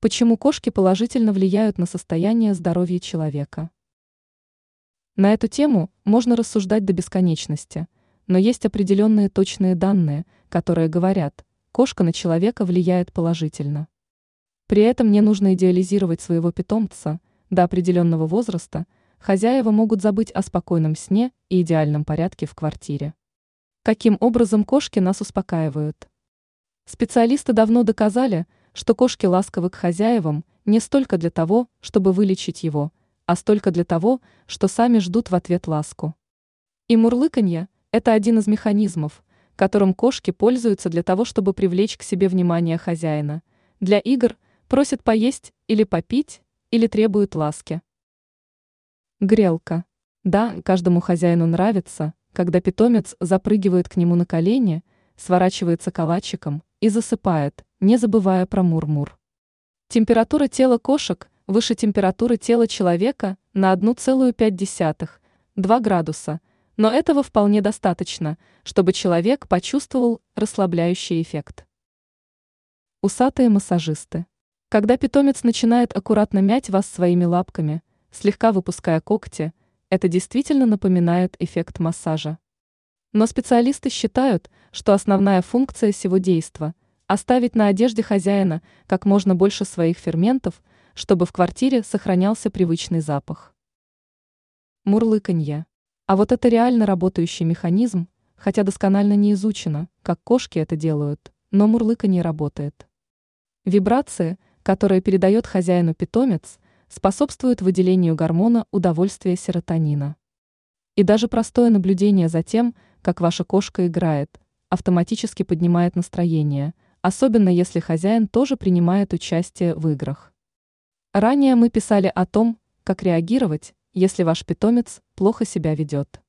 Почему кошки положительно влияют на состояние здоровья человека? На эту тему можно рассуждать до бесконечности, но есть определенные точные данные, которые говорят, кошка на человека влияет положительно. При этом не нужно идеализировать своего питомца. До определенного возраста хозяева могут забыть о спокойном сне и идеальном порядке в квартире. Каким образом кошки нас успокаивают? Специалисты давно доказали, что кошки ласковы к хозяевам не столько для того, чтобы вылечить его, а столько для того, что сами ждут в ответ ласку. И мурлыканье – это один из механизмов, которым кошки пользуются для того, чтобы привлечь к себе внимание хозяина, для игр, просят поесть или попить, или требуют ласки. Грелка. Да, каждому хозяину нравится, когда питомец запрыгивает к нему на колени, сворачивается калачиком и засыпает, не забывая про мур-мур. Температура тела кошек выше температуры тела человека на 1,5-2 градуса, но этого вполне достаточно, чтобы человек почувствовал расслабляющий эффект. Усатые массажисты. Когда питомец начинает аккуратно мять вас своими лапками, слегка выпуская когти, это действительно напоминает эффект массажа. Но специалисты считают, что основная функция сего действа – оставить на одежде хозяина как можно больше своих ферментов, чтобы в квартире сохранялся привычный запах. Мурлыканье. А вот это реально работающий механизм, хотя досконально не изучено, как кошки это делают, но мурлыканье работает. Вибрации, которые передает хозяину питомец, способствуют выделению гормона удовольствия серотонина. И даже простое наблюдение за тем, как ваша кошка играет, автоматически поднимает настроение, особенно если хозяин тоже принимает участие в играх. Ранее мы писали о том, как реагировать, если ваш питомец плохо себя ведет.